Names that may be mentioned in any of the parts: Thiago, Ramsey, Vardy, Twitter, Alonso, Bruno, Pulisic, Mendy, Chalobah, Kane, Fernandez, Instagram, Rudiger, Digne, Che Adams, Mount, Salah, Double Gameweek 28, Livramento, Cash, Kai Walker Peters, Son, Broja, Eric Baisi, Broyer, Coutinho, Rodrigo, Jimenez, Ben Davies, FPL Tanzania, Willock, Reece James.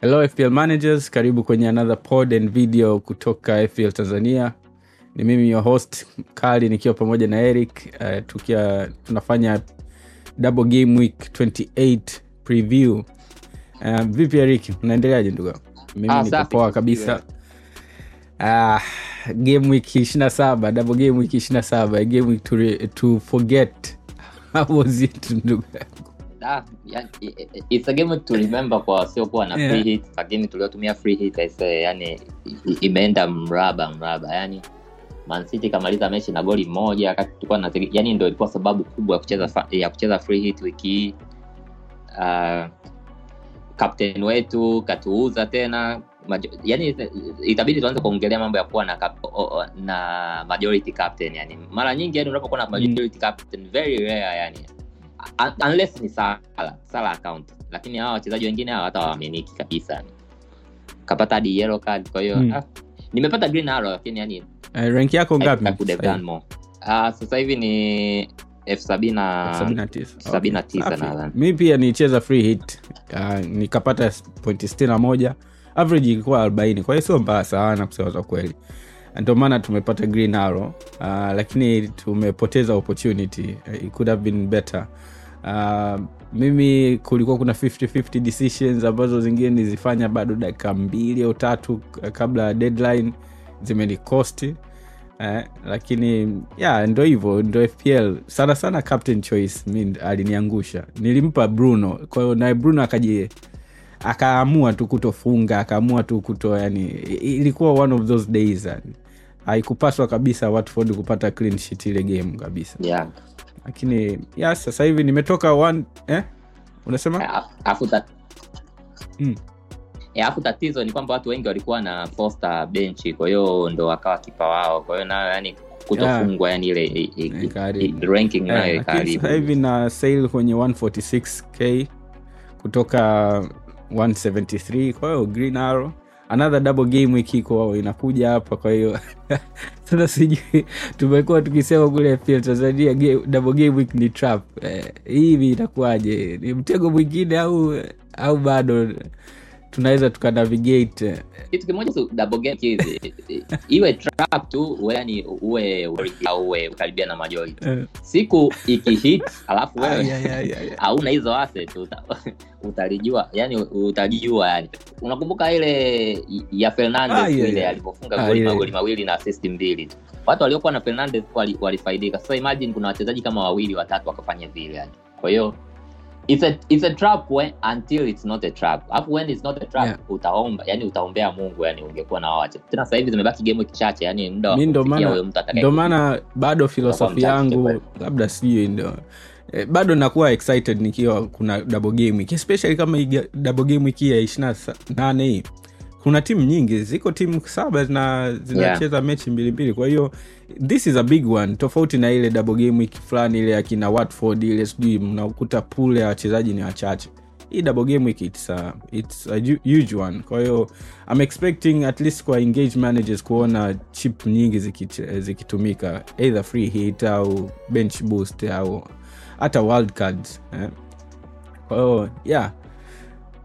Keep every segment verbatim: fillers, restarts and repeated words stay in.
Hello F P L managers, karibu kwenye another pod and video kutoka F P L Tanzania. Ni mimi your host Kali nikiwa pamoja na Eric uh, tukia tunafanya Double Gameweek twenty-eight preview. Uh, vipi Eric, unaendeleaje ndugu? Mimi ah, niko poa kabisa. Ah, uh, game week twenty-seven, double game week twenty-seven, game week to re, to forget. How was it ndugu? Ah, yeah, it's a game to remember kwa sio kwa na free hit, lakini tuliotumia free hit I say yani imeenda mraba mraba. Yani Man City kamaliza mechi na goli moja wakati tulikuwa na yani ndio ilikuwa sababu kubwa ya kucheza ya kucheza free hit wiki hii. Uh, captain wetu katuuza tena. Yani itabidi tuanze kuongelea mambo ya kuwa na cap, o, na majority captain yani. Mara nyingi yani unapokuwa na majority captain very rare yani. Unless ni Salah, Salah account. Lakini hao wachezaji wengine hao hata hawaaminiki kabisa. Kapata hadi yellow card kwa hiyo. Hmm. Ah, nimepata green arrow lakini yani uh, rank yako ngapi? Ah, sasa hivi ni F seventy na seventy-nine. seventy-nine nadhani. Mimi pia nicheza free hit. Uh, nikapata point sitini na moja. Average ilikuwa arobaini. Kwa hiyo sio mbaya sana kusema kweli. Ndio maana tumepata green arrow uh, lakini tumepoteza opportunity. It could have been better. Uh, mimi kulikuwa kuna fifty fifty decisions ambazo zingine nilizifanya bado dakika mbili au tatu kabla ya deadline zimenikost. Uh, lakini yeah ndio hivyo, ndio F P L. Sana sana captain choice mimi aliniangusha. Nilimpa Bruno. Kwa hiyo naye Bruno akaje akaamua tu kutofunga, akaamua tu kutoa yani ilikuwa one of those days yani. Haikupaswa kabisa Watford kupata clean sheet ile game kabisa. Yeah. Lakini ya sasa hivi nimetoka one eh unasema afuta. Mm. Eh afu tatizo ni kwamba watu wengi walikuwa na poster bench kwa hiyo ndo akawa kipa wao. Kwa hiyo nayo yani kutofungwa yani ile ranking nayo ikali. Sasa hivi na sale kwenye one forty-six k kutoka one seventy-three. Kwa hiyo green arrow another double game wiki kwao inakuja hapa. Kwa hiyo sasa sijui tumekuwa tukisema kule F P L Tanzania game, double game week ni trap eh, hivi itakuwaje? Ni mtego mwingine au au bado tunaweza tukanavigate kitu kimoja? So double game hizi iwe trap tu wewe ni uwe uwe ukaribia na majority siku ikihit alafu wewe hauna hizo asset utalijua yani utajijua yani. Unakumbuka ile ya Fernandez ah, yeah, ile yeah. Alipofunga goli magoli mawili na assist mbili tu watu waliokuwa na Fernandez walifaidika. Sasa imagine kuna wachezaji kama wawili watatu wakafanya vile yani. Kwa hiyo It's a it's a trap when until it's not a trap. Up when it's not a trap yeah. Utaomba, yani utaombea Mungu yani ungekuwa na waache. Tena sasa hivi zimebaki game kichache yani muda. Mimi ndo maana ndo maana bado filosofia yangu labda sio ndio. Eh, bado nakuwa excited nikiwa kuna double game wiki. Especially kama double game wiki ya twenty-eight hii. Kuna timu nyingi, ziko timu saba na zinacheza yeah. mechi mbili mbili. Kwa hiyo this is a big one tofauti na ile double game week fulani ile akina Watford ile sijui mnakuta pool ya wachezaji ni wachache. Hii double game week it's a, it's a huge one. Kwa hiyo I'm expecting at least kwa engaged managers kuona chip nyingi zikitumika either free hit au bench boost au hata wild cards. Eh? Kwa hiyo yeah.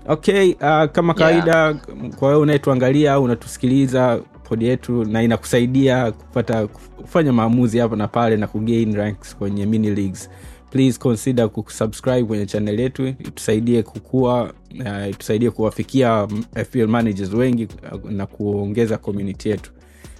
Okay, uh, kama kawaida yeah. Kwa hiyo unayetuangalia au unatusikiliza pod yetu na inakusaidia kupata kufanya maamuzi hapa na pale na kugain ranks kwenye mini leagues. Please consider kusubscribe kwenye channel yetu itusaidie kukua, uh, itusaidie kuwafikia F P L managers wengi na kuongeza community yetu.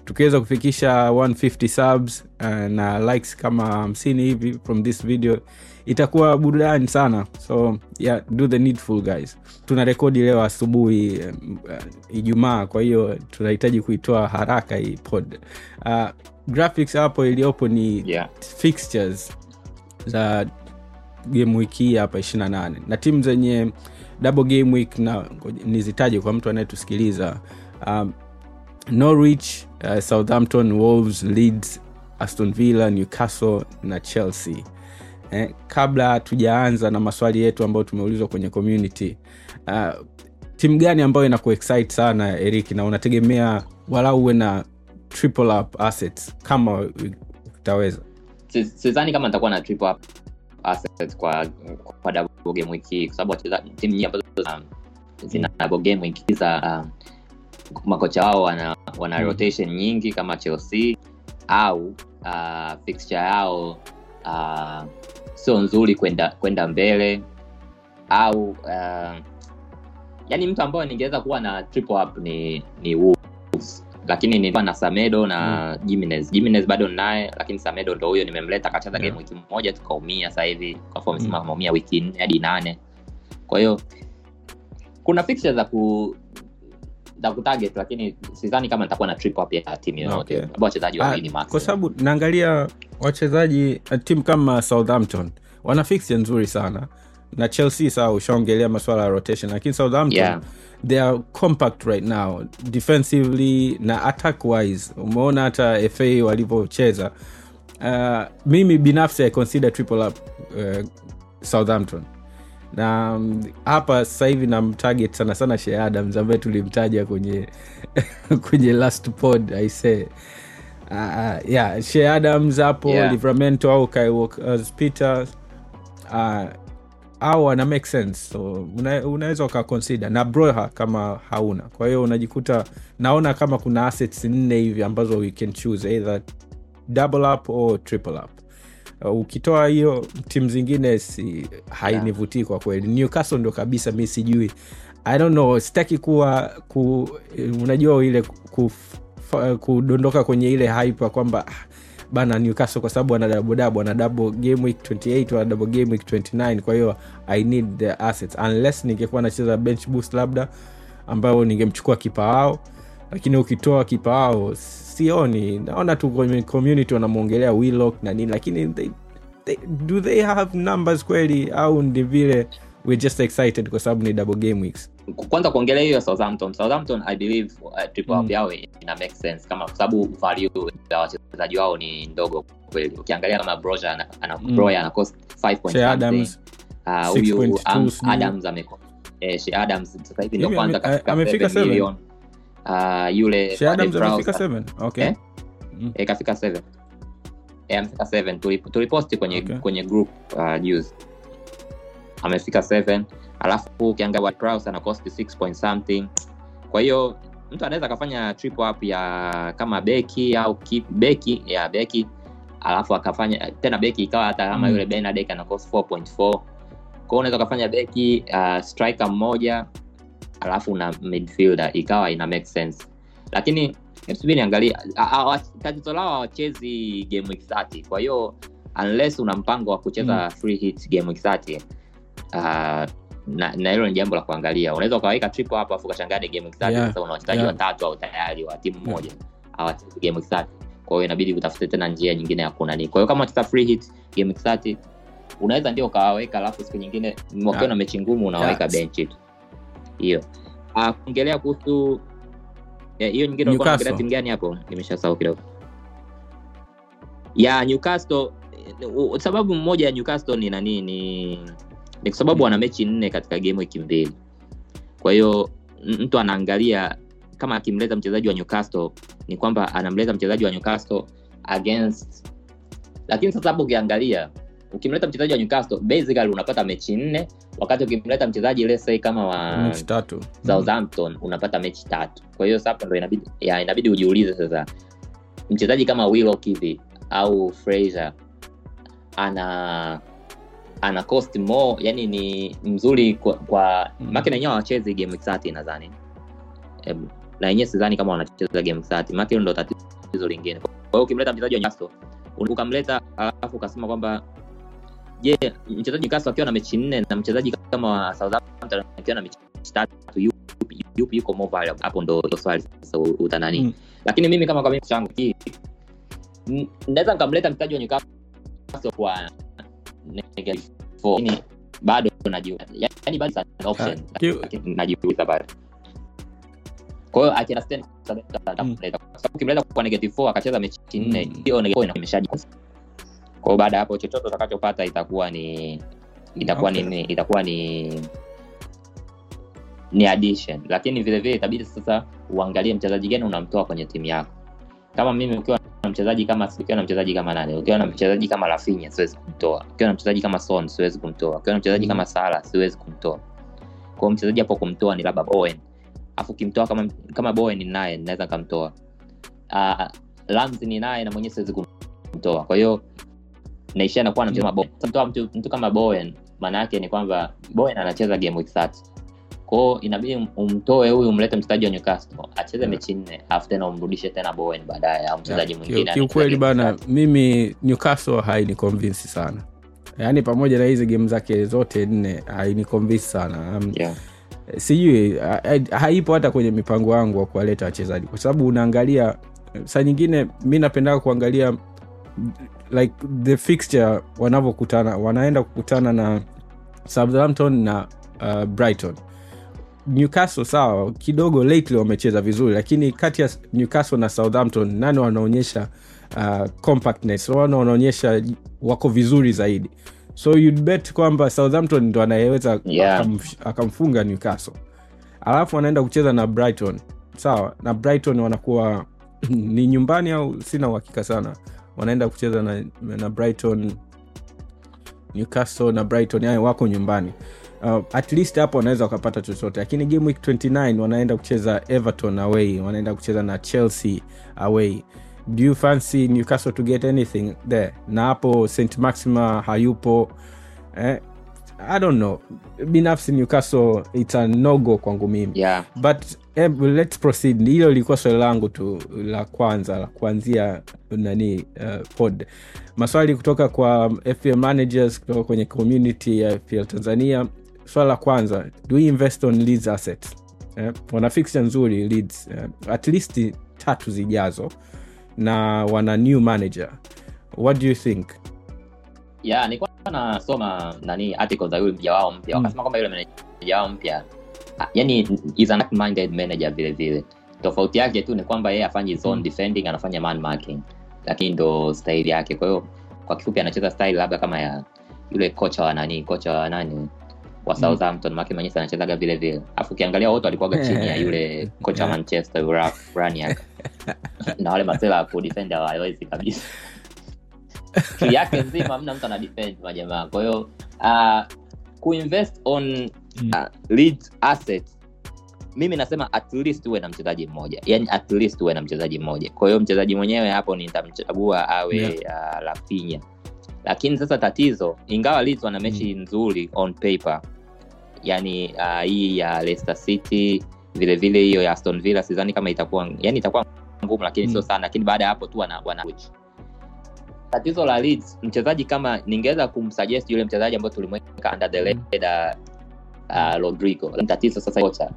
Tukiweza kufikisha one hundred fifty subs uh, na likes kama hamsini hivi from this video itakuwa burudani sana. So yeah, do the needful guys. Tunarekodi leo asubuhi um, uh, Ijumaa kwa hiyo tunahitaji kuitoa haraka hii pod. Uh, graphics hapo iliyopo ni yeah. fixtures za game wiki hapa twenty-eight na timu zenye double game week na nizitaje kwa mtu anayetusikiliza. Um, Norwich, uh, Southampton, Wolves, Leeds, Aston Villa, Newcastle na Chelsea. Eh, kabla tujaanza na maswali yetu ambayo tumeulizwa kwenye community, uh, timu gani ambayo inakuexcite sana Eric na unategemea walau uwe na triple up assets kama utaweza? Sidhani kama nitakuwa na triple up assets kwa kwa double game wiki kwa sababu timu nyingi ambazo zina double game wiki za uh, makocha wao wana, wana rotation nyingi kama Chelsea au uh, fixture yao uh, sio nzuri kwenda kwenda mbele au uh, yani mtu ambaye ningeweza kuwa na triple up ni ni Wolves, lakini nilikuwa na Samedo na Jimenez. Jimenez bado naye, lakini Samedo ndio huyo nimemleta, akacheza game wiki moja tukaumia, sasa hivi kwa form sima ameumia wiki nne hadi nane. Kwa hiyo kuna fixture za ku za kutarget, lakini sidhani kama nitakuwa na triple up ya timu yote. Okay. Wachezaji wa mini max. Kwa sababu naangalia wachezaji timu kama Southampton wana fixture nzuri sana. Na Chelsea sasa ushaongelea masuala ya rotation, lakini Southampton yeah. they are compact right now defensively na attack wise. Umeona hata F A walivyocheza. Uh, mimi binafsi I consider triple up uh, Southampton. Na hapa sasa hivi namtarget sana sana Che Adams ambaye tulimtaja kwenye kwenye last pod I say. Ah uh, yeah, Che Adams hapo yeah. Livramento au Kai Walker's Peter ah uh, au ana make sense, so una, unaweza uka consider na Broja kama hauna. Kwa hiyo unajikuta naona kama kuna assets nne hivi ambazo we can choose either double up or triple up. Uh, ukitoa hiyo timu zingine si hainivutii yeah. Kwa kweli Newcastle ndo kabisa mimi sijui, I don't know, sitaki kuwa ku, unajua ile kudondoka kwenye ile hype kwamba bana Newcastle kwa sababu ana double double ana double game week twenty-eight au double game week twenty-nine. Kwa hiyo I need the assets, unless ningekuwa nacheza bench boost labda ambao ningemchukua kipa wao, lakini ukitoa kipa wao sioni. Naona tu community wanamuongelea Willock na nini, lakini they, they, do they have numbers kweli au ndi vile we're just excited kwa sababu ni double game weeks? Kwanza kuongelea hiyo Southampton, Southampton I believe uh, triple up mm. yao ina make sense kama kwa sababu value ya wachezaji wao ni ndogo kweli. Ukiangalia kama Broja ana Broyer ana cost five point five, ah huyu Adams ameko eh Che Adams sasa hivi ndio kwanza katika amefika seven. Ah uh, yule Che Adams amefika seven. Okay. Eh mm. e, kafika seven. Eh amefika seven tuliposti kwenye okay. kwenye group uh, news. Amefika seven. Alafu ukiangalia Price ana cost six point something. Kwa hiyo mtu anaweza kafanya triple up ya kama beki au keep beki ya beki, alafu akafanya tena beki ikawa hata kama mm. yule Ben Davies ana cost four point four. Kwa hiyo unaweza kafanya beki uh, striker mmoja alafu na midfielder ikawa ina make sense. Lakini hebu niangalie tatizo lao wachezi game week thirty. Kwa hiyo unless una mpango wa kucheza mm. free hit game week thirty ah uh, na na hilo ni jambo la kuangalia. Unaweza ukaweka triple hapa afu kachanganya game week thirty, sasa unawachezaji yeah. watatu au tayari wa timu moja hawachezi game week thirty. Kwa hiyo inabidi utafute tena njia nyingine ya kuna nini. Kwa hiyo kama uta free hit game week thirty unaweza ndio ukawaweka, alafu siku nyingine mkiwa na mechi ngumu unawaweka bench tu. Hiyo. Ah kuongelea kuhusu hiyo nyingine uko na timu gani hapo? Nimeshasahau kidogo. Ya Newcastle, sababu mmoja ya Newcastle ni nani ni ni kwa sababu wana mechi nne katika game wiki mbili. Kwa hiyo mtu anaangalia kama akimleta mchezaji wa Newcastle ni kwamba anamleta mchezaji wa Newcastle against, lakini sasa hapo ukiangalia ukimleta mchezaji wa Newcastle basically unapata mechi nne, wakati ukimleta mchezaji let's say kama wa mechi tatu Southampton unapata mechi tatu. Kwa hiyo sasa ndio inabidi ya, inabidi ujiulize sasa mchezaji kama Willock hivi au Fraser ana ana cost more, yani ni mzuri kwa, kwa mm. maki na yenyewe wacheze game thirty nadhani. Ebu na yenyewe sidhani kama wanacheza game thirty. Maki ndio tatizo lingine. Kwa hiyo ukimleta mchezaji wa Newcastle, ukamleta alafu ukasema kwamba je, yeah, mchezaji Newcastle akiwa na mechi nne na mchezaji kama wa Southampton akiwa na mechi tatu yupi yupi yuko more valuable? Hapo ndo swali sasa utanani. Mm. Lakini mimi kama kwa mimi changu hii ndaweza nikamleta mchezaji wa Newcastle kwa negative four ni bado najiuliza, yani bado sana option najiuliza bado. Kwa hiyo I can understand kwa sababu kimleta kwa negative four akacheza mechi nne, hiyo negative four imeshajikosa. Kwa hiyo baada hapo chochote utakachopata itakuwa ni itakuwa okay. ni itakuwa ni ni addition, lakini vile vile itabidi sasa uangalie mchezaji gani unamtoa kwenye timu yako. Kama mimi ukiwa na mchezaji kama sikiwa na mchezaji kama nani, ukiwa na mchezaji kama Rafinha siwezi kumtoa, ukiwa na mchezaji kama Son siwezi kumtoa, ukiwa na mchezaji kama Salah siwezi kumtoa. Kwa mchezaji hapo kumtoa ni labda Bowen. Alafu kimtoa kama kama Bowen ni naye naweza kumtoa. Ah Ramsey ni naye na mwenye siwezi kumtoa. Kwa hiyo naisha nakuwa anamcheza Bowen. Mtoa mtu mtu kama Bowen maana yake ni kwamba Bowen anacheza game week thirty. Kwa hiyo inabidi umtoe huyu umlete mchezaji wa Newcastle acheze mechi nne afu tena umrudishe tena Bowen baadaye au mchezaji mwingine. Kwa kweli bana mimi Newcastle haini convince sana. Yaani pamoja na hizo game zake zote nne haini convince sana. Um, yeah. Sijui haipo hata kwenye mipango yangu ya kuwaleta wachezaji kwa sababu unaangalia saa nyingine mimi napenda kuangalia like the fixture wanapokutana wanaenda kukutana na Southampton na uh, Brighton. Newcastle sawa kidogo lately wamecheza vizuri lakini kati ya Newcastle na Southampton nani wanaonyesha uh, compactness wao wanaonyesha wako vizuri zaidi. So you'd bet kwamba Southampton ndo anayeweza yeah. akamfunga Newcastle. Alafu anaenda kucheza na Brighton. Sawa, na Brighton wanakuwa ni nyumbani au sina uhakika sana. Wanaenda kucheza na na Brighton Newcastle na Brighton yao wako nyumbani. Uh, at least hapo wanaweza kupata chochote. Lakini game week twenty-nine wanaenda kucheza Everton away, wanaenda kucheza na Chelsea away. Do you fancy Newcastle to get anything there? Na hapo Saint Maxima hayupo. Eh, I don't know. Binafsi Newcastle it's a no go kwangu mimi. Yeah. But eh, let's proceed. Hilo lilikuwa swali langu tu la kwanza la kuanzia nani uh, pod. Maswali kutoka kwa F P L managers kutoka kwenye community ya F P L Tanzania. Swali la kwanza, do we invest on Leeds assets? Eh, wana fixture nzuri Leeds. Eh, at least tatu zijazo. Na wana new manager. What do you think? Yeah, nilikuwa nasoma nani article za yule mjawao mpya. Mm. Wakasema kwamba yule manager wao mpya. Yaani is an minded manager vile vile. Tofauti yake tu ni kwamba yeye afanye zone mm. defending, anafanya man marking. Lakini ndo style yake. Kwa hiyo kwa kifupi anacheza style labda kama ya yule kocha wa nani, kocha wa nani wa Southampton, Maki Manyesa anacheza vile vile. Alafu ukiangalia wote walikuwa chini ya yule kocha Manchester Ralph Raniak. Na wale masela ku defender hawawezi kabisa. Kile yake nzima hamna mtu ana defend majamaa. Kwa hiyo uh, ku invest on uh, Leeds assets. Mimi nasema at least uwe na mchezaji mmoja. Yaani at least uwe na mchezaji mmoja. Kwa hiyo mchezaji mwenyewe hapo nitamchagua awe yeah. uh, Rafinha. Lakini sasa tatizo ingawa Leeds wana mechi mm. nzuri on paper. Yaani uh, hii ya Leicester City vile vile hiyo ya Aston Villa sidhani kama itakuwa yani itakuwa ngumu lakini mm. sio sana lakini baada ya hapo tu wana wana tatizo la Leeds mchezaji kama ningeweza kumsuggest yule mchezaji ambaye tulimweka under the radar uh, Rodrigo tatizo sasa kocha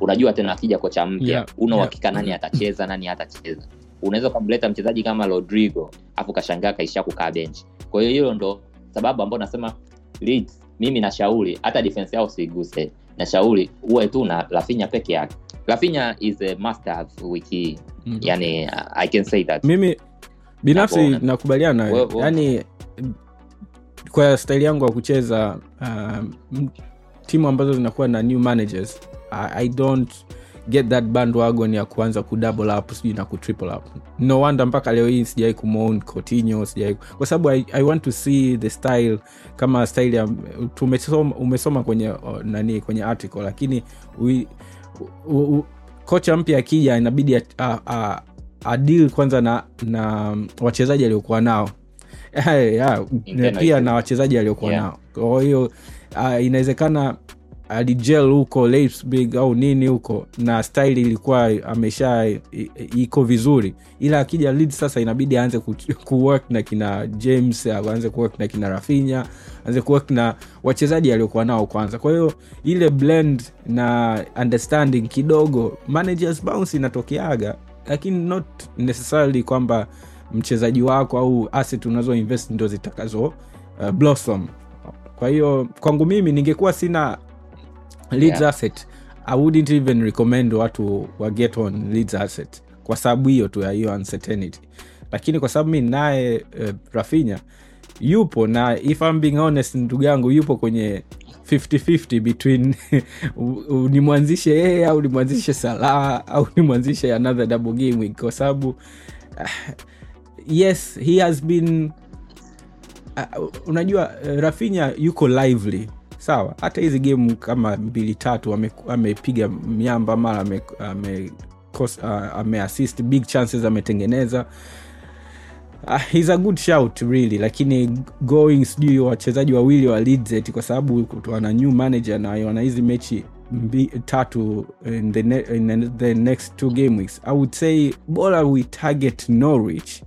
unajua tena akija kocha mpya yeah. una uhakika yeah. nani atacheza nani hatacheza unaweza kumleta mchezaji kama Rodrigo afu kashangaa kaisha kukaa bench kwa hiyo hilo ndo sababu ambayo nasema Leeds mimi nashauri hata defense yao usiguse nashauri uwe tu na Rafinha peke yake. Rafinha is a master have wiki. Mm-hmm. Yaani uh, I can say that. Mimi binafsi nakubaliana na yaani kwa style yangu ya kucheza uh, timu ambazo zinakuwa na new managers I, I don't get that bandwagon ya kuanza ku double up sio na ku triple up. No wonder mpaka leo hii sijai kumoon Coutinho sijai kwa sababu I, I want to see the style kama style ya tumesoma umesoma kwenye uh, nani kwenye article lakini we kocha mpya akija inabidi a, a, a, a deal kwanza na na wachezaji waliokuwa nao. Yeah, pia na wachezaji waliokuwa yeah. nao. Kwa hiyo uh, inawezekana alijel huko Leipzig au nini huko na style ilikuwa amesha iko vizuri ila akija Leeds sasa inabidi aanze ku, ku work na kina James aanze ku work na kina Rafinha aanze ku work na wachezaji waliokuwa nao kwanza kwa hiyo ile blend na understanding kidogo managers bounce inatokeaga lakini not necessarily kwamba mchezaji wako au asset unazo invest ndio zitakazo uh, blossom kwa hiyo kwangu mimi ningekuwa sina Leeds yeah. asset I wouldn't even recommend watu wa get on Leeds asset kwa sababu hiyo tu ya hiyo uncertainty lakini kwa sababu mimi naye uh, Rafinha yupo na if I'm being honest ndugu yangu yupo kwenye fifty fifty between nimwanzishe yeye au nimwanzishe Salah au nimwanzishe another double game week kwa sababu uh, yes he has been uh, unajua uh, Rafinha yuko lively sawa. Hata hizi game kama mbili tatu amepiga miamba mara ame ame, uh, ame assist big chances ametengeneza. Uh, he's a good shout really, lakini going sijui wachezaji wawili wa Leeds eti kwa sababu wana new manager na wana hizi mechi mbi, tatu in the, ne- in the next two game weeks. I would say bora we target Norwich.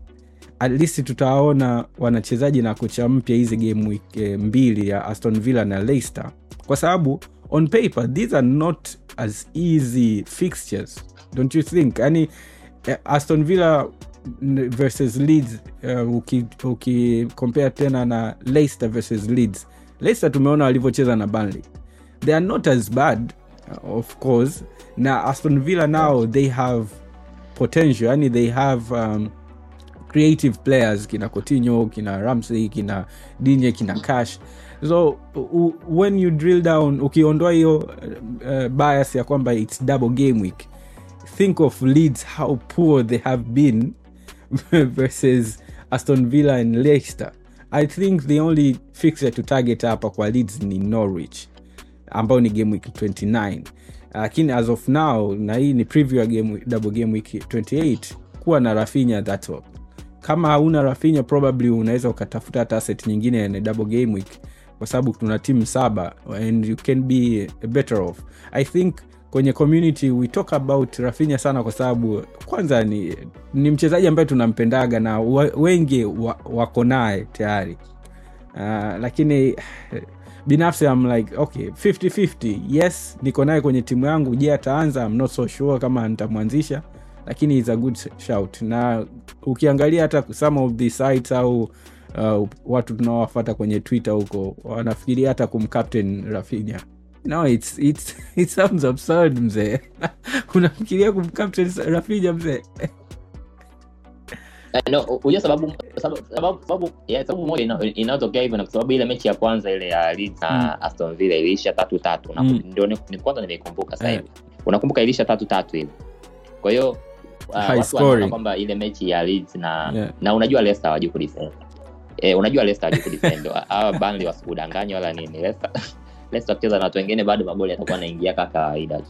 At least tutaona wanachezaji na kocha mpya hizi game week eh, mbili ya Aston Villa na Leicester, kwa sababu on paper these are not as easy fixtures, don't you think? Yaani eh, Aston Villa versus Leeds uh, uki, uki compare tena na Leicester versus Leeds. Leicester tumeona walivyocheza na Burnley. They are not as bad uh, of course. Na Aston Villa now they have potential. Yaani they have um, creative players kina Coutinho, kina Ramsey, kina Digne, kina Cash. So u, when you drill down ukiondoa hiyo uh, bias ya kwamba it's double game week. Think of Leeds how poor they have been versus Aston Villa and Leicester. I think the only fixture to target hapa kwa Leeds ni Norwich, ambao ni game week twenty-nine. Lakini uh, as of now, na hii ni preview ya game week, double game week twenty-eight, kuwa na Rafinha that up. Kama hauna Rafinha probably unaweza ukatafuta hata asset nyingine na double game week kwa sababu tuna team saba and you can be better off. I think kwenye community we talk about Rafinha sana kwa sababu kwanza ni ni mchezaji ambaye tunampendaga na wengi wa, wako naye tayari. Uh, lakini binafsi I'm like okay fifty fifty, yes niko naye kwenye timu yangu, je ataanza? I'm not so sure kama nitamwanzisha, lakini is a good shout. Na ukiangalia hata some of the sites au uh, watu tunaowafuata kwenye Twitter huko wanafikiria hata kumcaptain Rafinha. No, it's it's it sounds absurd mzee. Unafikiria kumcaptain Rafinha mzee? Uh, no, unajua sababu sababu sababu ya sababu moja ina inatokea hivyo na sababu ile mechi ya kwanza ile ya Leeds na mm. Aston Villa ilisha tatu tatu na mm. ndio ni kwanza nimeikumbuka sasa hivi. Yeah. Unakumbuka ilisha tatu tatu ile. Kwa hiyo uh, watu wanaona kwamba ile mechi ya Leeds na yeah. na unajua Leicester hawajui kudefend. Eh, unajua Leicester hawajui kudefend. Hawa Burnley wasikudanganya wala nini. Leicester Leicester cheza na watu wengine bado magoli yatakuwa yanaingia kama kawaida.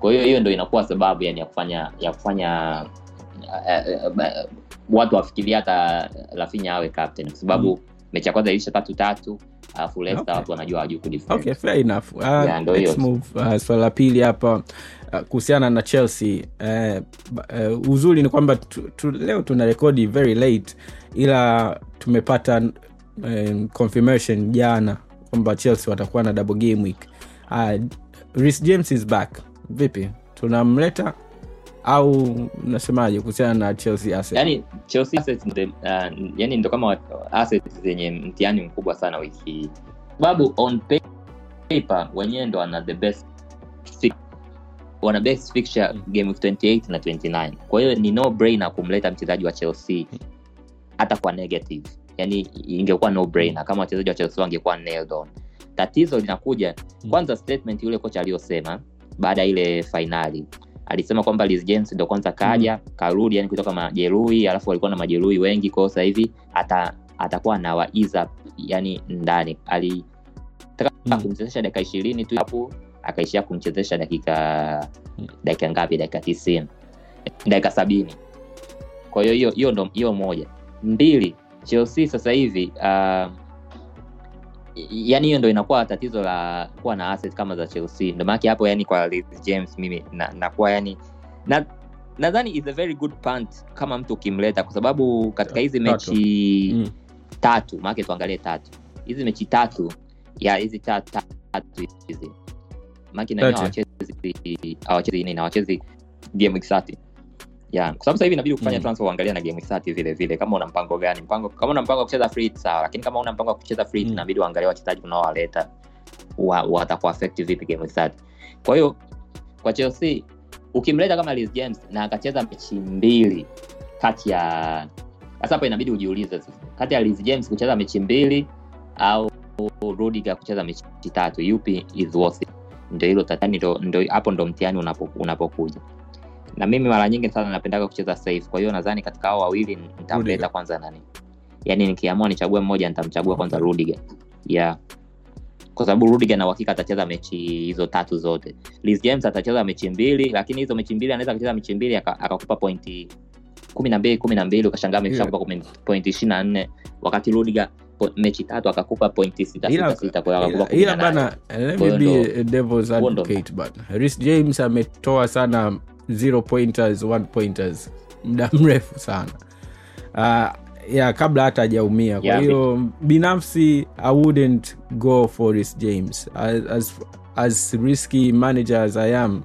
Kwa hiyo hiyo ndio inakuwa sababu yani ya kufanya ya kufanya uh, uh, uh, watu wafikiria hata Rafinha awe captain kwa sababu mechi ya kwanza ilisha tatu tatu alafu Leicester watu wanajua hawajui kudefend. Okay, fair enough. Uh, yeah, let's move uh, swala la pili hapa uh, kuhusiana na Chelsea. Uh, uh, uzuri ni kwamba tu, tu, leo tuna record very late ila tumepata um, confirmation jana kwamba Chelsea watakuwa na double game week. Uh, Reece James is back. Vipi? Tunamleta au nasemaje kuhusiana na Chelsea asset? Yaani Chelsea asset ndio uh, yani ndio kama asset zenye mtihani mkubwa sana wiki hii. Sababu on paper wenyewe ndio wana the best fix, wana best fixture game of twenty-eight na twenty-nine. Kwa hiyo ni no brainer kumleta mchezaji wa Chelsea hata kwa negative. Yani ingekuwa no brainer kama wachezaji wa Chelsea wangekuwa nailed on. Tatizo linakuja kwanza statement yule kocha aliyosema baada ile finali. Alisema kwamba Reece James ndio kwanza kaja, karudi yani kutoka majeruhi, alafu walikuwa na majeruhi wengi kwa sasa hivi ata atakuwa na waiza yani ndani. Alitaka mm. kumchezesha dakika ishirini tu hapo akaishia kumchezesha dakika dakika ngapi? Dakika tisini. Dakika sabini. Kwa hiyo hiyo hiyo ndio hiyo moja. Mbili, Chelsea sasa hivi uh, yani hiyo ndio inakuwa tatizo la kuwa na asset kama za Chelsea. Ndio maana hapo yani kwa Reece James mimi nakuwa na yani na nadhani is a very good punt kama mtu ukimleta kwa sababu katika hizi mechi mm. tatu, maana tuangalie tatu. Hizi mechi tatu ya hizi tatu tatu hizi. Maana na hawachezi hawachezi nini? Hawachezi game week thirty. Ya, yeah. Kwa sababu sasa hivi inabidi kufanya mm. transfer uangalia na game thirty vile vile kama una mpango gani. Mpango kama una mpango wa kucheza free hit sawa, lakini kama una mpango wa kucheza free hit mm. inabidi uangalie wachezaji unaowaleta watakuwa affect vipi game thirty. Kwa hiyo kwa Chelsea ukimleta kama Reece James na akacheza mechi mbili kati ya sasa hapo inabidi ujiulize sasa kati ya Reece James kucheza mechi mbili au Rudiger kucheza mechi tatu yupi is worth it. Ndio hilo tatani ndio ndio hapo ndio mtihani unapokuja unapoku. Na mimi mara nyingi sana napendaka kucheza safe. Kwa hiyo nadhani katika hao wawili nitamleta kwanza nani. Yaani nikiamua nichague mmoja nitamchagua kwanza Rudiger. Yeah. kwa sababu Rudiger na uhakika atacheza mechi hizo tatu zote. Reece James atacheza mechi mbili, lakini hizo mechi mbili anaweza kucheza mechi mbili akakupa pointi kumi na mbili kumi na mbili ukashangaa ameshakupa pointi ishirini na nne, wakati Rudiger mechi tatu akakupa pointi sita sita sita. Kwa hiyo ila bana, let me be devil's advocate bana, Reece James ametoa sana zero pointers one pointers muda mrefu sana. Ah uh, ya kabla hata hajaumia. Kwa hiyo binafsi I wouldn't go for Reece James as, as as risky manager as I am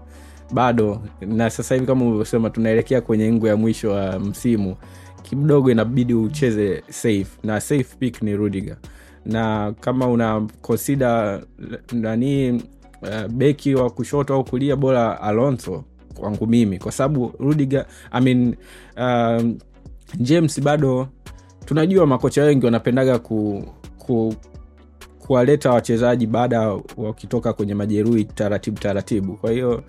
bado, na sasa hivi kama ulivyosema tunaelekea kwenye ngwe ya mwisho wa msimu, kidogo inabidi ucheze safe, na safe pick ni Rudiger. Na kama una consider nani uh, beki wa kushoto au kulia, bora Alonso kwangu mimi, kwa sababu Rudiger I mean um, James bado tunajua makocha wengi wanapendaga ku, ku kuwaleta wachezaji baada wakitoka kwenye majeruhi taratibu taratibu. Kwa hiyo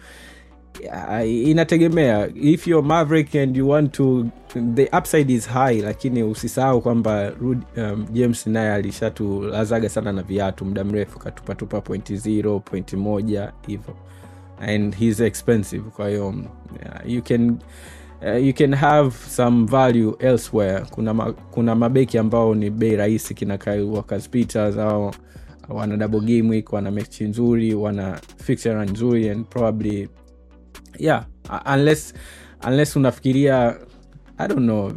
inategemea, if you're Maverick and you want to, the upside is high, lakini usisahau kwamba um, James naye alishatulazaga sana na viatu muda mrefu, katupa tupa point zero, point moja hivyo, and he's expensive. Kwa hiyo yeah, you can Uh, you can have some value elsewhere. Kuna ma, kuna mabeki ambao ni bei rahisi, kina Kai Walker Peters, au wana double game week, wana mechi nzuri, wana fixture nzuri, and probably yeah, unless unless unafikiria I don't know,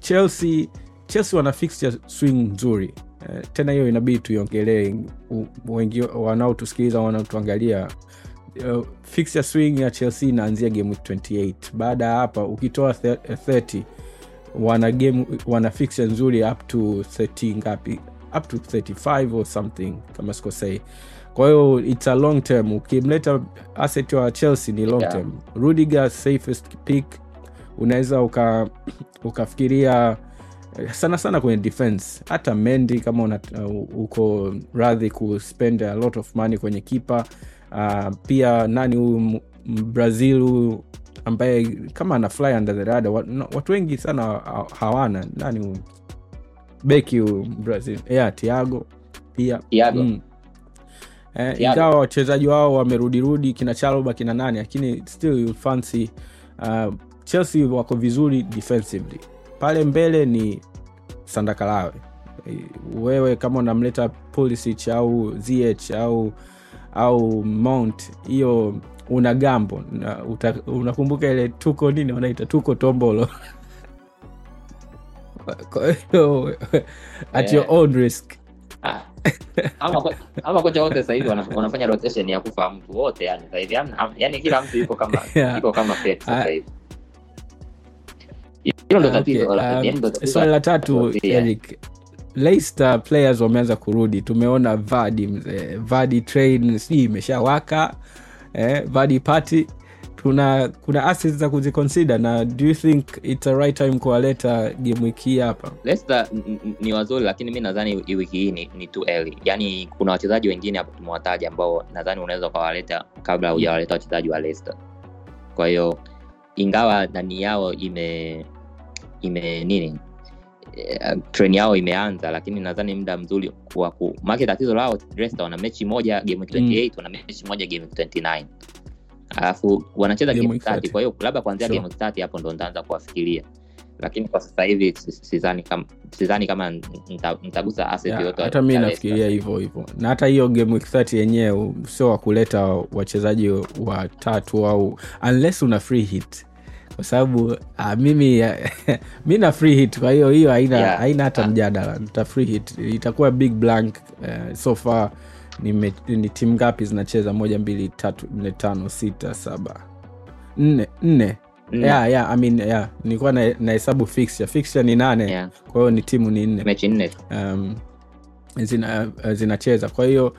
Chelsea Chelsea wana fixture swing nzuri. Uh, tena hiyo inabidi tuiongelee, wengi wanaotusikiliza wanatuangalia. Uh, fixture swing ya Chelsea inaanzia game twenty-eight. Baada hapa ukitoa thirty wana game, wana fixture nzuri up to thirty ngapi? Up to thirty-five or something kama sikosei. Kwa hiyo it's a long term. Ukimleta asset wa Chelsea ni long term. Yeah. Rudiger safest pick. Unaweza uka ukafikiria sana sana kwenye defense. Hata Mendy kama una, uh, uko radhi ku spend a lot of money kwenye keeper. Uh, pia nani huyu Brazil ambaye kama ana fly under the radar, watu, no, watu wengi sana hawana nani huyu beki huyu Brazil, yeah, Thiago pia Thiago mm. eh, ingawa wachezaji wao wamerudi rudi kina Chalobah kina nani, lakini still you fancy uh, Chelsea wako vizuri defensively. Pale mbele ni Sandakalawe, wewe kama unamleta Pulisic au Z H au au Mount, hiyo una gambo. Unakumbuka ile tuko nini wanaita tuko tombolo at yeah. your own risk. Ama ama kocha wote sasa hivi wanafanya rotation ya kufa mtu wote, yani zaidi yani kila mtu yuko kama yeah. yuko kama pet sasa hivi. Hiyo ndo tatizo la tatu. Swali la tatu, Eric, Leicester players wameanza kurudi. Tumeona Vardy mzee, Vardy train si imeshawaka. Eh, Vardy party. Tuna kuna assets za kuziconsider, na do you think it's a right time kuwaleta game wiki hapa? Leicester ni wazuri, lakini mimi nadhani wiki hii ni, ni too early. Yaani kuna wachezaji wengine hapo tumewataja ambao nadhani unaweza kuwaleta kabla hujawaleta wachezaji wa Leicester. Kwa hiyo ingawa ndani yao ime ime nini? Train yao imeanza, lakini nadhani muda mzuri kwa ku market. Tatizo lao Leicester wana mechi moja game twenty-eight, mm. wana mechi moja game twenty-nine, alafu wanacheza game thirty. Kwa hiyo labda kuanzia sure. game thirty hapo ndo nitaanza kuafikiria, lakini kwa sasa hivi sidhani kama sidhani kama nitagusa asset yote yeah, hata mimi nafikiria hivyo hivyo. Na hata hiyo game thirty yenyewe sio wa kuleta wachezaji wa tatu au unless una free hit, kwa sababu uh, mimi mimi na free hit. Kwa hiyo hiyo haina yeah. haina hata mjadala. Nita free hit itakuwa big blank. Uh, so far ni, ni timu ngapi zinacheza moja mbili tatu nne tano sita saba nne nne yeah yeah I mean yeah nilikuwa na, na hesabu fixture fixture ni nane yeah. Kwa hiyo ni timu ni nne mechi nne um zina zinacheza. Kwa hiyo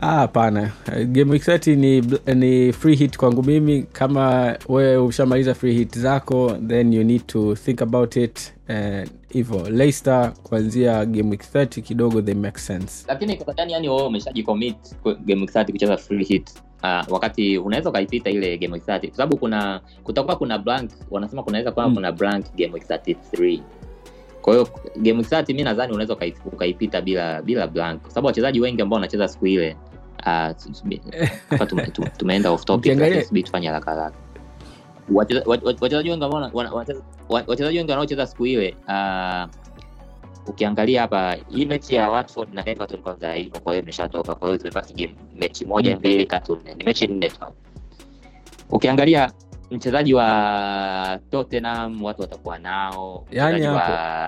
Ah pana game week thirty ni ni free hit kwangu mimi. Kama wewe ushamaliza free hit zako, then you need to think about it. And hivyo Leicester kuanzia game week thirty kidogo they make sense. Lakini kwa gani yani wewe umeshajicommit game week thirty kucheza free hit? Ah uh, wakati unaweza kaipita ile game week thirty, kwa sababu kuna kutakuwa kuna blank, wanasema kunaweza kuwa kuna blank game week thirty-three. Kwa hiyo game thelathini mimi nadhani unaweza ukaipita bila bila blank, sababu wachezaji wengi ambao wanacheza siku ile ah uh, tumeenda off topic lakini tufanye haraka haraka. Wachezaji wengi ambao wachezaji wengi wanaocheza siku ile ah ukiangalia hapa hii mechi ya Watford na Everton kwanza hiyo, kwa hiyo nimeshatoka, kwa hiyo tumepata game mechi moja mbili tatu nne, ni mechi nne tu. Ukiangalia mchezaji wa Tottenham watu watakuwa nao, yani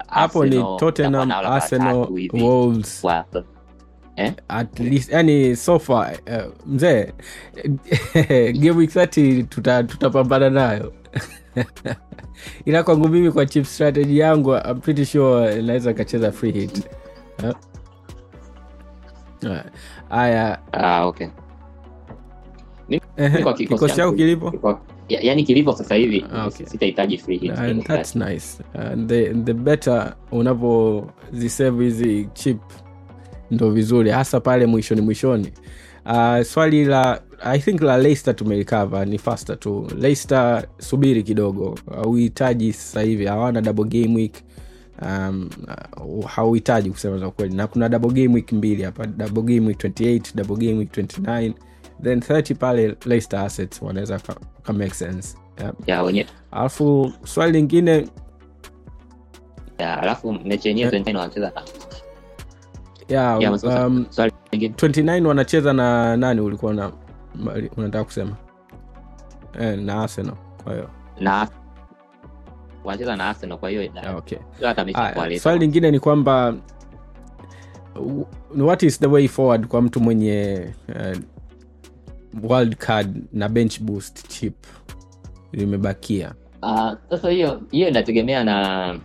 hapo ni Tottenham, Arsenal, Wolves wa, eh at least yani so far uh, mzee game week thelathini tutapambana tuta nayo ila kwangu mimi kwa chip strategy yangu I'm pretty sure naweza kacheza free hit. Huh? Aya ah okay. Ni kwa kikosi yako kilipo? Yaani kilipo sasa hivi okay. Sitahitaji free hit. And that's nice. And the the better unapo reserve hizi chip ndo vizuri hasa pale mwishoni mwishoni. Uh, swali la I think la Leicester tumelikava ni faster tu. Leicester subiri kidogo. Hauhitaji uh, sasa hivi hawana double game week. Um uh, hauhitaji kusema za kweli. Na kuna double game week mbili hapa, double game week twenty-eight, double game week twenty-nine. Then thirty pale Leicester assets wanaweza ka make sense. Yeah, yeah wenyewe. Alafu swali lingine yeah, alafu mechi yenyewe twenty-nine wanacheza na yeah, yeah um, sorry twenty-nine wanacheza na nani ulikuwa na unataka kusema eh na Arsenal, kwa hiyo na wanacheza na Arsenal, kwa hiyo okay. Hata mechi kwa leo swali lingine ni kwamba what is the way forward kwa mtu mwenye uh, wild card na bench boost chip limebakia. Ah uh, sasa hiyo hiyo inategemea na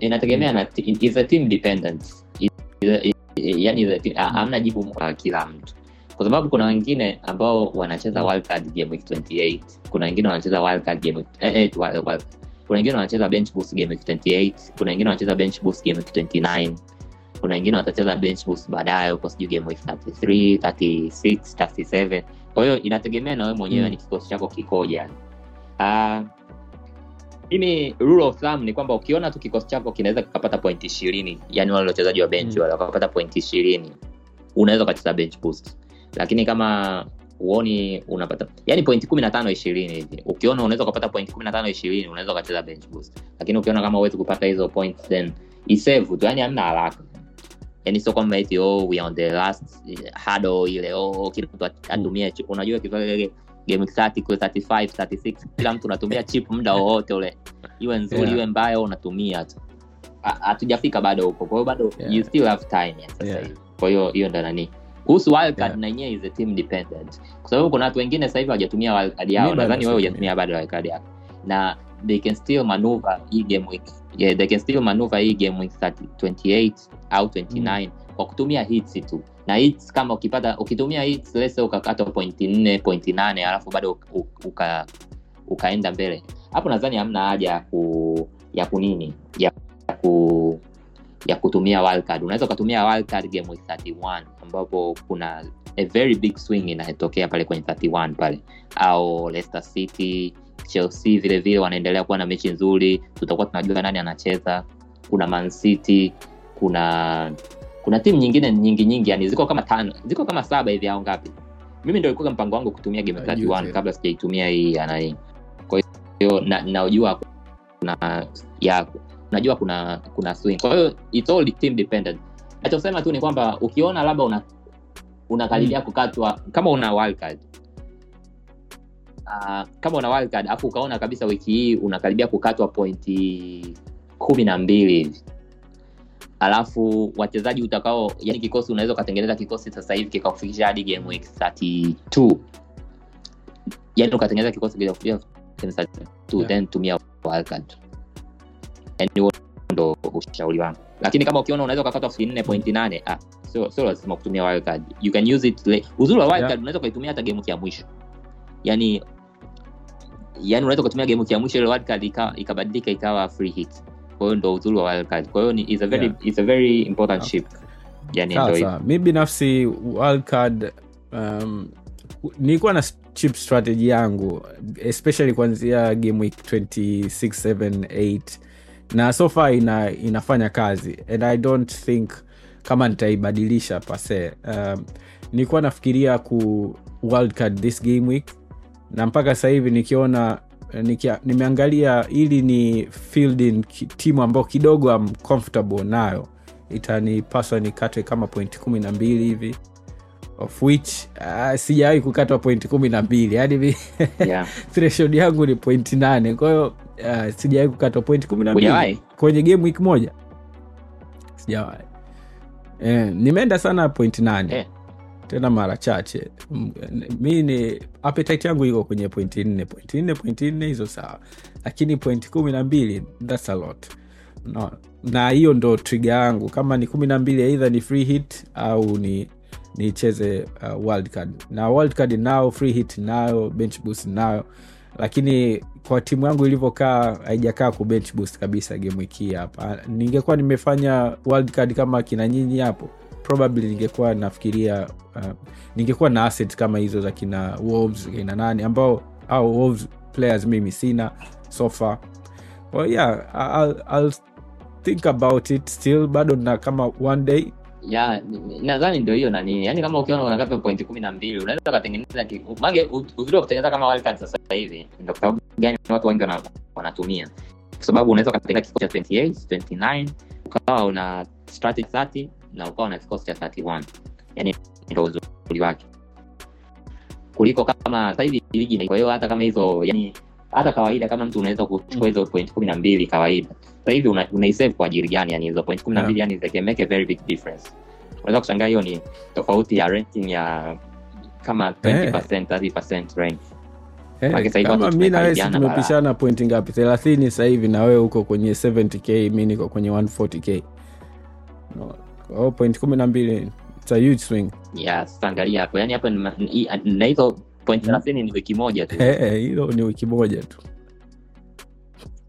inategemea na is a team dependent. Yaani that hamna jibu kwa kila mtu. Kwa sababu kuna wengine ambao wanacheza wild card game week twenty-eight, kuna wengine wanacheza wild card game eh wild. Kuna wengine wanacheza bench boost game week twenty-eight, kuna wengine wanacheza bench boost game week twenty-nine. Kuna wengine watacheza bench boost baadaye kwa sijui game week thirty-three, thirty-six, thirty-seven. Kwa hiyo inategemea na wewe mwenyewe mm. ni kikosi chako kikoje yani. Ah uh, Mimi rule of thumb ni kwamba ukiona tu kikosi chako kinaweza kukapata point ishirini, yani wale wachezaji wa bench wale wakapata point ishirini, unaweza ukacheza bench boost. Lakini kama uone unapata yani point fifteen twenty hivi, ukiona unaweza ukapata point fifteen twenty unaweza ukacheza bench boost. Lakini ukiona kama huwezi kupata hizo points then isave tu, yani hamna haraka. Yani sio kwamba eti oh we on the last hurdle ile oh kile mtu atumia chip, unajua kivile game thirty kwa thirty-five thirty-six kila mtu anatumia chip muda wote ule, iwe nzuri yeah. iwe mbaya unatumia tu, hatujafika bado huko, kwa hiyo bado yeah. you still have time sasa hivi yeah. kwa hiyo hiyo ndo nani kuhusu wild card yeah. na yenyewe is a team dependent, kwa sababu kuna watu wengine sasa hivi hawajatumia wild card yao, nadhani wewe hujatumia bado wild card yako na they can still maneuver hii game week yeah they can still maneuver hii game week thirty twenty-eight au twenty-nine mm. kwa kutumia hits tu, na hits kama ukipata ukitumia hits lese ukakata point nne point nane alafu bado uka ukaenda mbele hapo, nadhani hamna haja ya ku ya kunini ya ku ya kutumia wild card. Unaweza kutumia wild card game week thirty-one ambapo kuna a very big swing inatokea pale kwenye thirty-one pale, au Leicester City Chelsea vile vile wanaendelea kuwa na mechi nzuri, tutakuwa tunajua nani anacheza. Kuna Man City, kuna kuna timu nyingine nyingi nyingi, yani ziko kama tano ziko kama saba hivi au ngapi. Mimi ndio nilikuwa mpango wangu kutumia game thirty-one kabla sijaitumia hii anani, kwa hiyo najua kuna yako najua kuna kuna swing, kwa hiyo it's all team dependent. Nachosema tu ni kwamba ukiona labda una unakaribia kukatwa kama una wild card ah uh, kama una wild card afu ukaona kabisa wiki hii unakaribia kukatwa pointi twelve hivi, alafu wachezaji utakao yani kikosi unaweza kutengeneza kikosi sasa hivi kikakufikisha hadi game week thirty-two, yani ukatengeneza kikosi kikakufikisha thirty-two yeah. then tumia wild card and ndo ushauri wangu. Lakini kama ukiona unaweza ukakatwa fourteen point eight ah so so lazima kutumia wild card, you can use it like uzuri wa wild card yeah. unaweza kuitumia hata game ya mwisho, yani yani unaweza kutumia game ya mwisho ile wild card ikabadilika ikawa free hit, kwa hiyo ndo uzuri wa wild card. Kwa hiyo ni is a very yeah. is a very important chip yani ndo hiyo. Mimi binafsi wild card um nilikuwa na chip strategy yangu especially kuanzia game week twenty-six seven eight na so far ina, inafanya kazi, and I don't think kama nitaibadilisha per se. Um, nilikuwa nafikiria ku wild card this game week, na mpaka sasa hivi nikiona nikia, nimeangalia ili ni field in timu ambayo kidogo am comfortable nayo, itanipasa nikate kama point kumi na mbili hivi, of which uh, sijawahi kukatwa point kumi na mbili, yani yeah. Threshold yangu ni point nane, kwa hiyo uh, sijawahi kukatwa point kumi na mbili kwenye game week moja, sijawahi. Eh, nimeenda sana point nane, eh. Tena mara chache. Mimi ni appetite yangu iko kwenye point nne, point nne, point nne hizo sawa. Lakini point kumi na mbili that's a lot. No, na hiyo ndo trigger yangu. Kama ni kumi na mbili either ni free hit au ni nicheze uh, wild card. Na wild card nao, free hit nao, bench boost nao. Lakini kwa timu yangu ilivyokaa haijakaa ku bench boost kabisa game hii hapa. Ningekuwa nimefanya wild card kama kina nyinyi hapo, probably ningekuwa nafikiria uh, ningekuwa na assets kama hizo za kina Wolves, kina nani ambao au Wolves players mimi sina so far. Well yeah, I'll, I'll think about it still, bado na kama one day. Yeah, nadhani ndio hiyo nani. Yaani kama ukiona unakata point kumi na mbili, unaweza kutengeneza mange ukidogo kutengeneza kama wildcard sasa hivi. Ndio kwa sababu gani watu wengi wanatumia. Kwa sababu unaweza kutengeneza kikosi cha twenty-eight, twenty-nine, ukawa una strategy thirty na ukawa na kikosi cha thirty-one. Yaani ndio uzuri wake. Kuliko kama sasa hivi ligi na kwa hiyo hata kama hizo yani hata kawaida kama mtu unaweza kuchukua hizo point kumi na mbili kawaida. Sasa hivi una, unaisave kwa ajili gani yani hizo point kumi na mbili yeah. Yani they can make a very big difference. Unaweza kushangaa hiyo ni tofauti ya rating ya kama twenty percent hey. thirty percent range. Hey, Maki, kama mimi na wewe tumepishana point ngapi? thelathini sasa hivi na wewe uko kwenye seventy k, mimi niko kwenye one forty k. No. Oh, point kumi na mbili it's a huge swing. Yes, angalia hapo. Yaani hapo na hizo point thelathini ni wiki moja tu. Eh, hey, hilo ni wiki moja tu.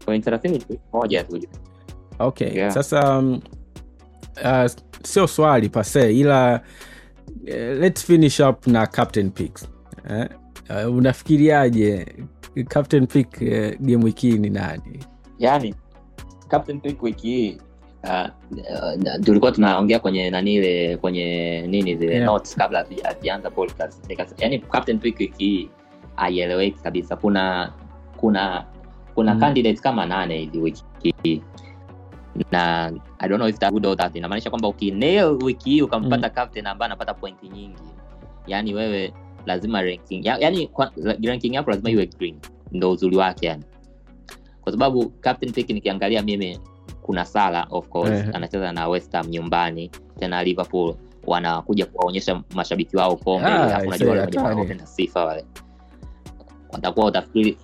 Point thelathini ni wiki moja tu. Okay. Yeah. Sasa um, uh, sio swali pase ila uh, let's finish up na captain picks. Eh? Uh, unafikiriaje captain pick uh, game wiki ni nani? Yaani captain pick wiki ah uh, tulikuwa uh, tunaongea kwenye nani ile kwenye nini zile yeah. notes kabla tuanze podcast nikasema yani captain pick hii haieleweki kabisa. Kuna kuna kuna mm. candidates kama nane hivi wiki hii, na I don't know if that good or that, inamaanisha kwamba ukiineo wiki hii ukampata mm. captain ambaye anapata pointi nyingi, yani wewe lazima ranking ya, yani kwa, ranking yako lazima iwe green. Ndio uzuri wake yani, kwa sababu captain pick nikiangalia mimi kuna Salah of course yeah. anacheza na West Ham nyumbani, tena Liverpool wanakuja kuwaonyesha mashabiki wao pombe, alafu unajua wale wanapenda sifa wale watakuwa utafikiri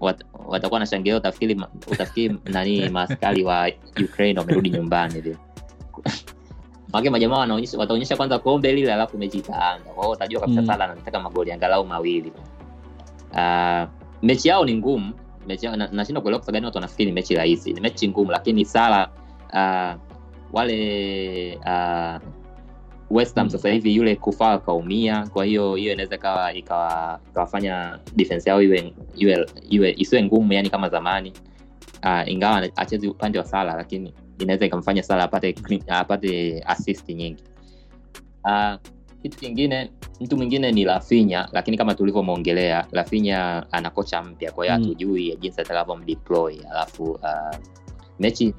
wat, watakuwa na shangilio utafikiri utafikiri nani maaskari wa Ukraine wamerudi nyumbani hivi wake majamaa wanaonyesha wataonyesha kwanza pombe lile alafu mechi itaanza. Kwa hiyo utajua kabisa mm. Salah anataka magoli angalau mawili. Ah uh, mechi yao ni ngumu. Mechi nashinda kuelewa kwa gani watu wanafikiri mechi rahisi. Ni mechi ngumu, lakini Salah uh, wale uh, West Ham sasa hivi yule kufaa kaumia, kwa hiyo hiyo inaweza kawa ikawa ikawafanya defense yao iwe iwe iwe isiwe ngumu yani kama zamani. Uh, ingawa acheze upande wa Salah, lakini inaweza ikamfanya Salah apate apate assist nyingi. Ah uh, kitu kingine mtu mwingine ni Rafinha, lakini kama tulivyomuongelea Rafinha ana kocha mpya, kwa hiyo hatujui mm. jinsi atakavyomdeploy. Alafu uh, mechi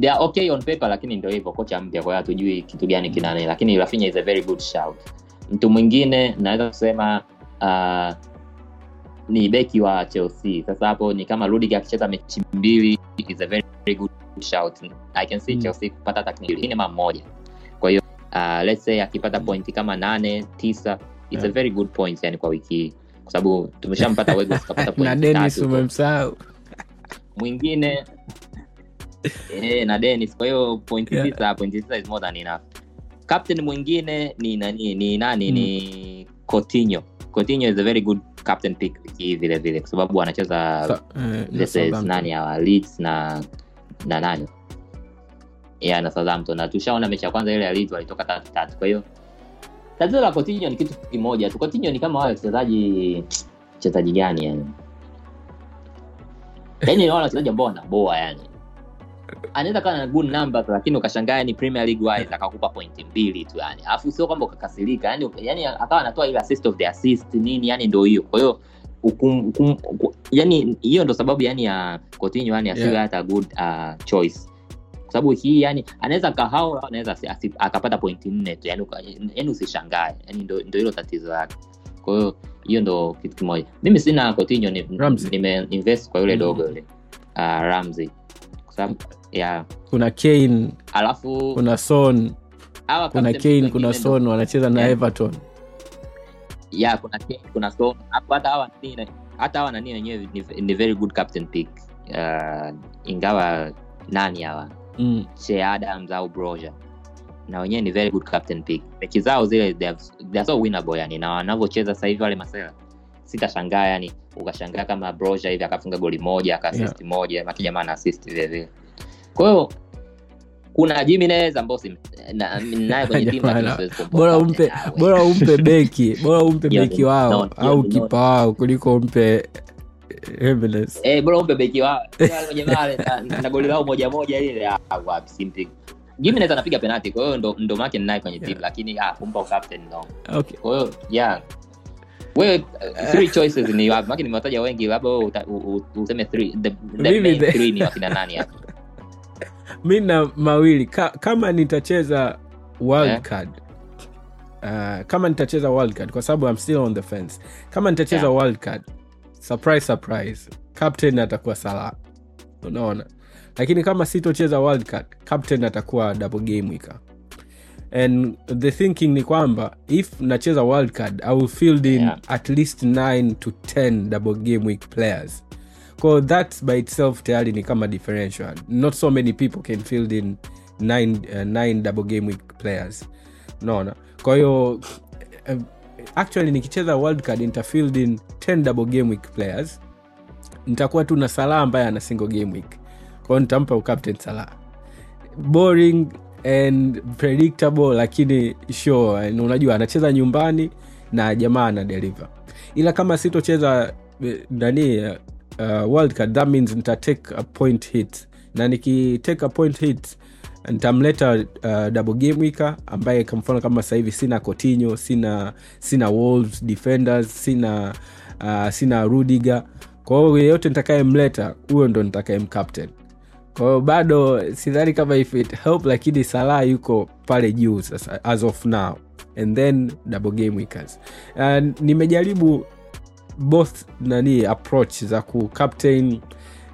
they are okay on paper, lakini ndio hivyo kocha mpya, kwa hiyo hatujui kitu gani kinane, lakini Rafinha is a very good shout. Mtu mwingine naweza kusema uh, ni beki wa Chelsea. Sasa hapo ni kama Rudiger akicheza mechi mbili is a very, very good shout. I can see mm. Chelsea kupata takriban nne moja. Kwa hiyo Uh, let's say akipata pointi kama nane, tisa it's yeah. a very good point yani kwa wiki, kwa sababu tumeshampata wego sikapata pointi na Dennis umemsahau mwingine eh na Dennis, kwa hiyo pointi yeah. tisa pointi tisa is more than enough. Captain mwingine ni nani ni nani hmm. ni Coutinho. Coutinho is a very good captain pick wiki vile vile, kwa sababu anacheza so, uh, this is nani ya Leeds na na nani ya na Southampton, na tushaona mechi ya kwanza ile ya Leeds walitoka tatu tatu. Kwa hiyo tatizo la Coutinho ni kitu kimoja tu. Coutinho ni kama wale wachezaji wachezaji gani yani Yaani naona wachezaji ambao wanaboa yani. Anaweza kana na good number lakini ukashangaa ni Premier League wise akakupa point mbili tu yani. Alafu sio kwamba ukakasirika yani yani akawa anatoa ile assist of the assist nini yani ndio hiyo. Kwa hiyo ukum, ukum, ukum, yani hiyo ndo sababu yani ya Coutinho yani asiwe yeah. hata good uh, choice. Kwa sababu hii yani anaweza kahao anaweza akapata point nne tu yani yani usishangae yani ndio ndio hilo tatizo lake. Kwa hiyo hiyo ndo kitu kimoja. Mimi sina Coutinho ni, nimeinvest kwa yule mm-hmm. dogo yule uh, Ramsey. Kwa sababu yeah. kuna Kane, alafu kuna Son. Hawa kuna Kane, kuna Son wanacheza na yeah. Everton. Ya kuna Kane, kuna Son. Hapo hata hawa nini hata hawa nani wenyewe ni very good captain pick. Uh, ingawa nani hawa? Mm. Che Adams au Broja. Na wenyewe ni very good captain pick. Mechi zao zile they have, they are so winnable yani na wanavyocheza sasa hivi wale masela. Sitashangaa yani ukashangaa kama Broja hivi akafunga goli moja, akaassist yeah. moja, na kijana ana assist vile vile. Kwa hiyo kuna Jimenez ambao naye kwenye timu hatuwezi kumpata. Bora umpe bora umpe beki, bora umpe beki wao au kipa wao kuliko umpe Jimenez. Eh bora umpe beki wao. Jamaa na goli lao moja moja ile hapo simple. Jimenez anapiga penalty kwa hiyo ndo ndo maana ninaye kwenye timu yeah. lakini ah kumpa captain ndo. Okay. Kwa hiyo yeah. Wewe three choices ni hapo maana nimewataja wengi labda wewe useme three the, the main the... three ni wakina nani hapo. Mimi na mawili Ka, kama nitacheza wild card. Yeah. Uh, kama nitacheza wild card kwa sababu I'm still on the fence. Kama nitacheza yeah. wild card surprise surprise captain atakuwa Salah. Unaona? Lakini kama sitocheza World Cup, captain atakuwa double game week. And the thinking ni kwamba if nacheza World Cup, I will field in yeah. at least nine to ten double game week players. Because that by itself tayari ni kama differential. Not so many people can field in nine uh, nine double game week players. Unaona? Kwa hiyo actually nikicheza World Cup nita field in ten double game week players. Nitakuwa tu na Salah ambaye ana single game week. Kwa nitampa ukapten Salah. Boring and predictable lakini sure unajua anacheza nyumbani na jamaa ana deliver. Ila kama sitocheza ndani uh, World Cup that means nita take a point hit. Na niki take a point hit nitamleta uh, double game weeker ambaye kwa mfano kama sasa hivi sina Coutinho, sina sina Wolves defenders, sina uh, sina Rudiger. Kwa hiyo yeyote nitakayemleta huyo ndo nitakayemcaptain. Kwa hiyo bado sidhani kama if it help lakini Salah yuko pale juu sasa as of now and then double game weekers. And nimejaribu both nani approach za kucaptain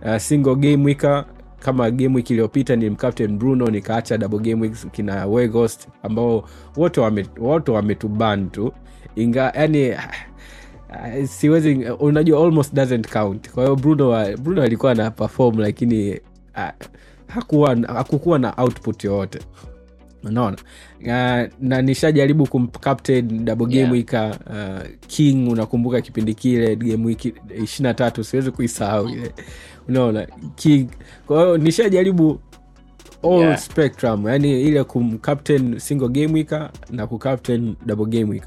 uh, single game weeker kama game week iliyopita nilimcaptain Bruno nikaacha double game weeks kina Wegost ambao wote wame wote wametuband tu inga yani Uh, siwezi unajua almost doesn't count. Kwa hiyo Bruno Bruno alikuwa na perform lakini uh, hakuwa hakukuwa na output yote. Unaona? Uh, na nishajaribu kumcaptain double game yeah. week uh, King unakumbuka kipindi kile game week ishirini na tatu siwezi kuisahau ile. Unaona? King. Kwa hiyo nishajaribu all yeah. spectrum yani ile kumcaptain single game week na kucaptain double game week.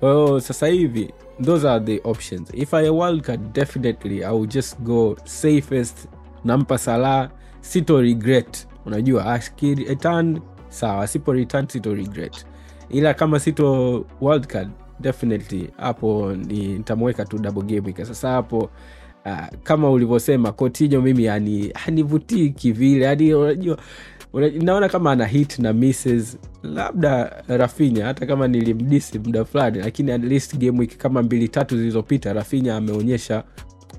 Kwa hiyo sasa hivi those are the options. If I World Cup definitely I would just go safest nampa Salah sito regret. Unajua aski return sawa sipo return sito regret. Ila kama sito World Cup definitely hapo nitamweka tu double game week. Sasa hapo uh, kama ulivyosema Coutinho mimi yani hanivutii kivile. Hadi unajua naona kama ana hit na misses labda Rafinha hata kama nilimdisi muda fulani lakini at least game week kama mbili tatu zilizopita Rafinha ameonyesha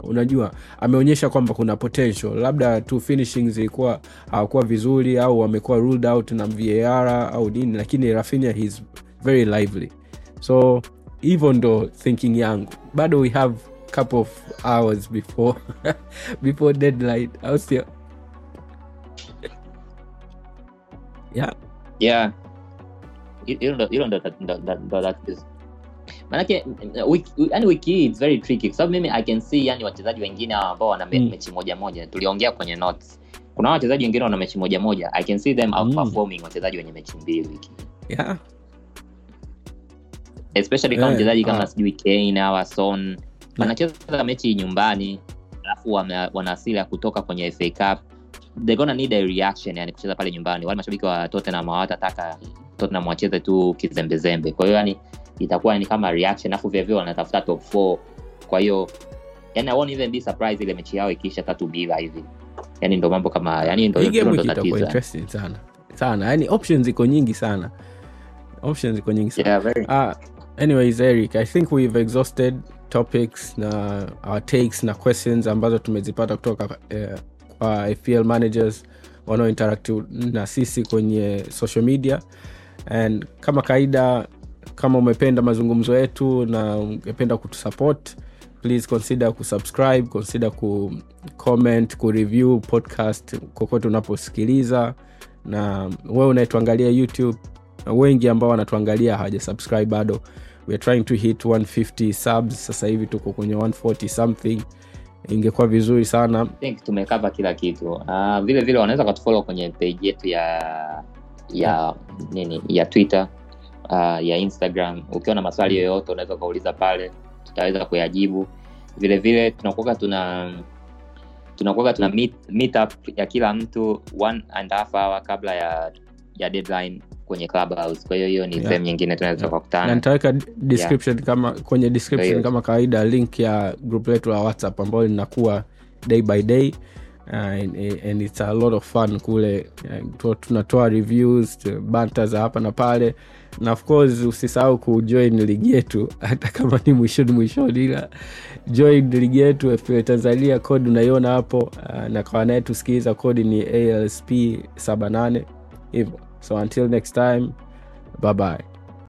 unajua ameonyesha kwamba kuna potential labda tu finishing zilikuwa hawakuwa vizuri au wamekuwa ruled out na V A R au nini lakini Rafinha is very lively so even though thinking yangu bado we have couple of hours before before deadline au sio yeah yeah you know you know that that that, that is manake we yani wiki it's very tricky kwa sababu mimi I can see yani wachezaji wengine ambao wana mm. mechi moja moja tuliongea kwenye notes kuna wachezaji wengine wana mechi moja moja I can see them outperforming mm. wachezaji wenye mechi mbili wiki yeah especially kama wachezaji yeah. kama sijui Kane au Son wanacheza mechi nyumbani alafu wana asili ya kutoka kwenye F A Cup, they're gonna need a reaction, yani kucheza pale nyumbani. Wale mashabiki wa Tottenham hawatataka Tottenham wacheze tu kizembezembe. Kwa hiyo yani itakuwa ni kama reaction, alafu vivyo wanatafuta top four. Kwa hiyo yani I won't even be surprised ile mechi yao ikiisha tatu bila hivi. Yani ndio mambo kama yani ndio ndio tatizo. Interesting sana. Sana. Yani options ziko nyingi sana. Options ziko nyingi sana. Yeah, very. Ah, anyways Eric, I think we've exhausted topics na our takes na questions ambazo tumezipata kutoka uh, kwa F P L managers wanao interact na sisi kwenye social media. And kama kaida, kama umependa mazungumzo yetu na ungependa kutusupport, please consider kusubscribe, consider ku comment, ku review podcast kokote unaposikiliza. Na wewe unayetuangalia YouTube, wengi ambao wanatuangalia hawaja subscribe bado. We are trying to hit one hundred fifty subs, sasa hivi tuko kwenye one forty something. Ingekuwa vizuri sana. I think tumekava kila kitu. Uh, vile vile wanaweza kutufollow kwenye page yetu ya ya nini ya Twitter, uh, ya Instagram. Ukiwa na maswali yoyote unaweza kuuliza pale, tutaweza kuyajibu. Vile vile tunakuwa tuna tunakuwa tuna meet, meet up ya kila mtu one and a half hour kabla ya ya deadline kwenye Clubhouse. Kwa hiyo hiyo ni sehemu yeah. nyingine tunaweza yeah. kukutana. Na nitaweka description yeah. kama kwenye description so, kama kawaida link ya group letu la WhatsApp ambayo linakuwa day by day, uh, and, and it's a lot of fun kule. Uh, tunatoa reviews, banter za hapa na pale. Na of course usisahau kujoin ligi yetu hata kama ni mwishoni mwishoni, ila join ligi yetu F P L Tanzania, code unaiona hapo. Uh, na kwa naye tusikiliza code ni A L S P seventy-eight hivyo. So until next time, bye bye.